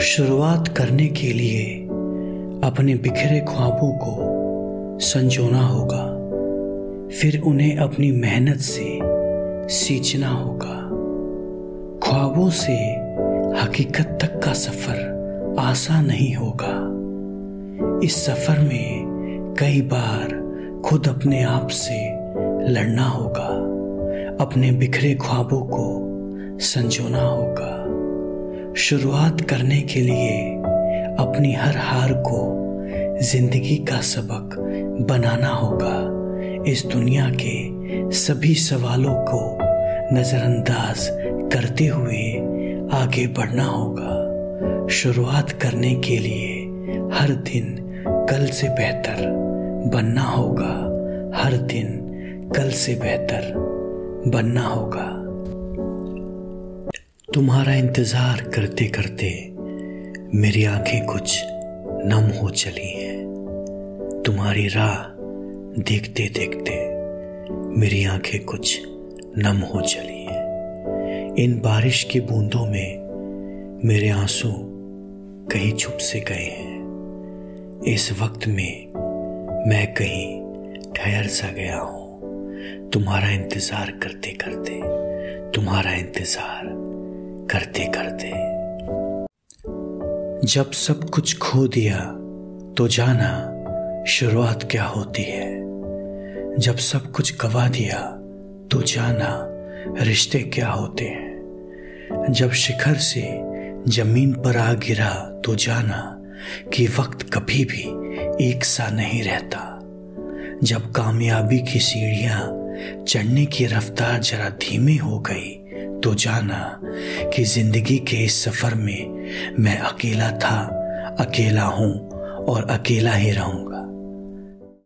शुरुआत करने के लिए अपने बिखरे ख्वाबों को संजोना होगा, फिर उन्हें अपनी मेहनत से सींचना होगा। ख्वाबों से हकीकत तक का सफर आसान नहीं होगा। इस सफर में कई बार खुद अपने आप से लड़ना होगा, अपने बिखरे ख्वाबों को संजोना होगा। शुरुआत करने के लिए अपनी हर हार को जिंदगी का सबक बनाना होगा। इस दुनिया के सभी सवालों को नजरअंदाज करते हुए आगे बढ़ना होगा। शुरुआत करने के लिए हर दिन कल से बेहतर बनना होगा, हर दिन कल से बेहतर बनना होगा। तुम्हारा इंतजार करते करते मेरी आंखें कुछ नम हो चली हैं, तुम्हारी राह देखते देखते मेरी आंखें कुछ नम हो चली हैं। इन बारिश की बूंदों में मेरे आंसू कहीं छुप से गए हैं। इस वक्त में मैं कहीं ठहर सा गया हूँ तुम्हारा इंतजार करते करते, तुम्हारा इंतजार करते करते। जब सब कुछ खो दिया तो जाना शुरुआत क्या होती है, जब सब कुछ गवा दिया तो जाना रिश्ते क्या होते हैं। जब शिखर से जमीन पर आ गिरा तो जाना कि वक्त कभी भी एक सा नहीं रहता। जब कामयाबी की सीढ़ियां चढ़ने की रफ्तार जरा धीमी हो गई तो जाना कि जिंदगी के इस सफर में मैं अकेला था, अकेला हूं और अकेला ही रहूंगा।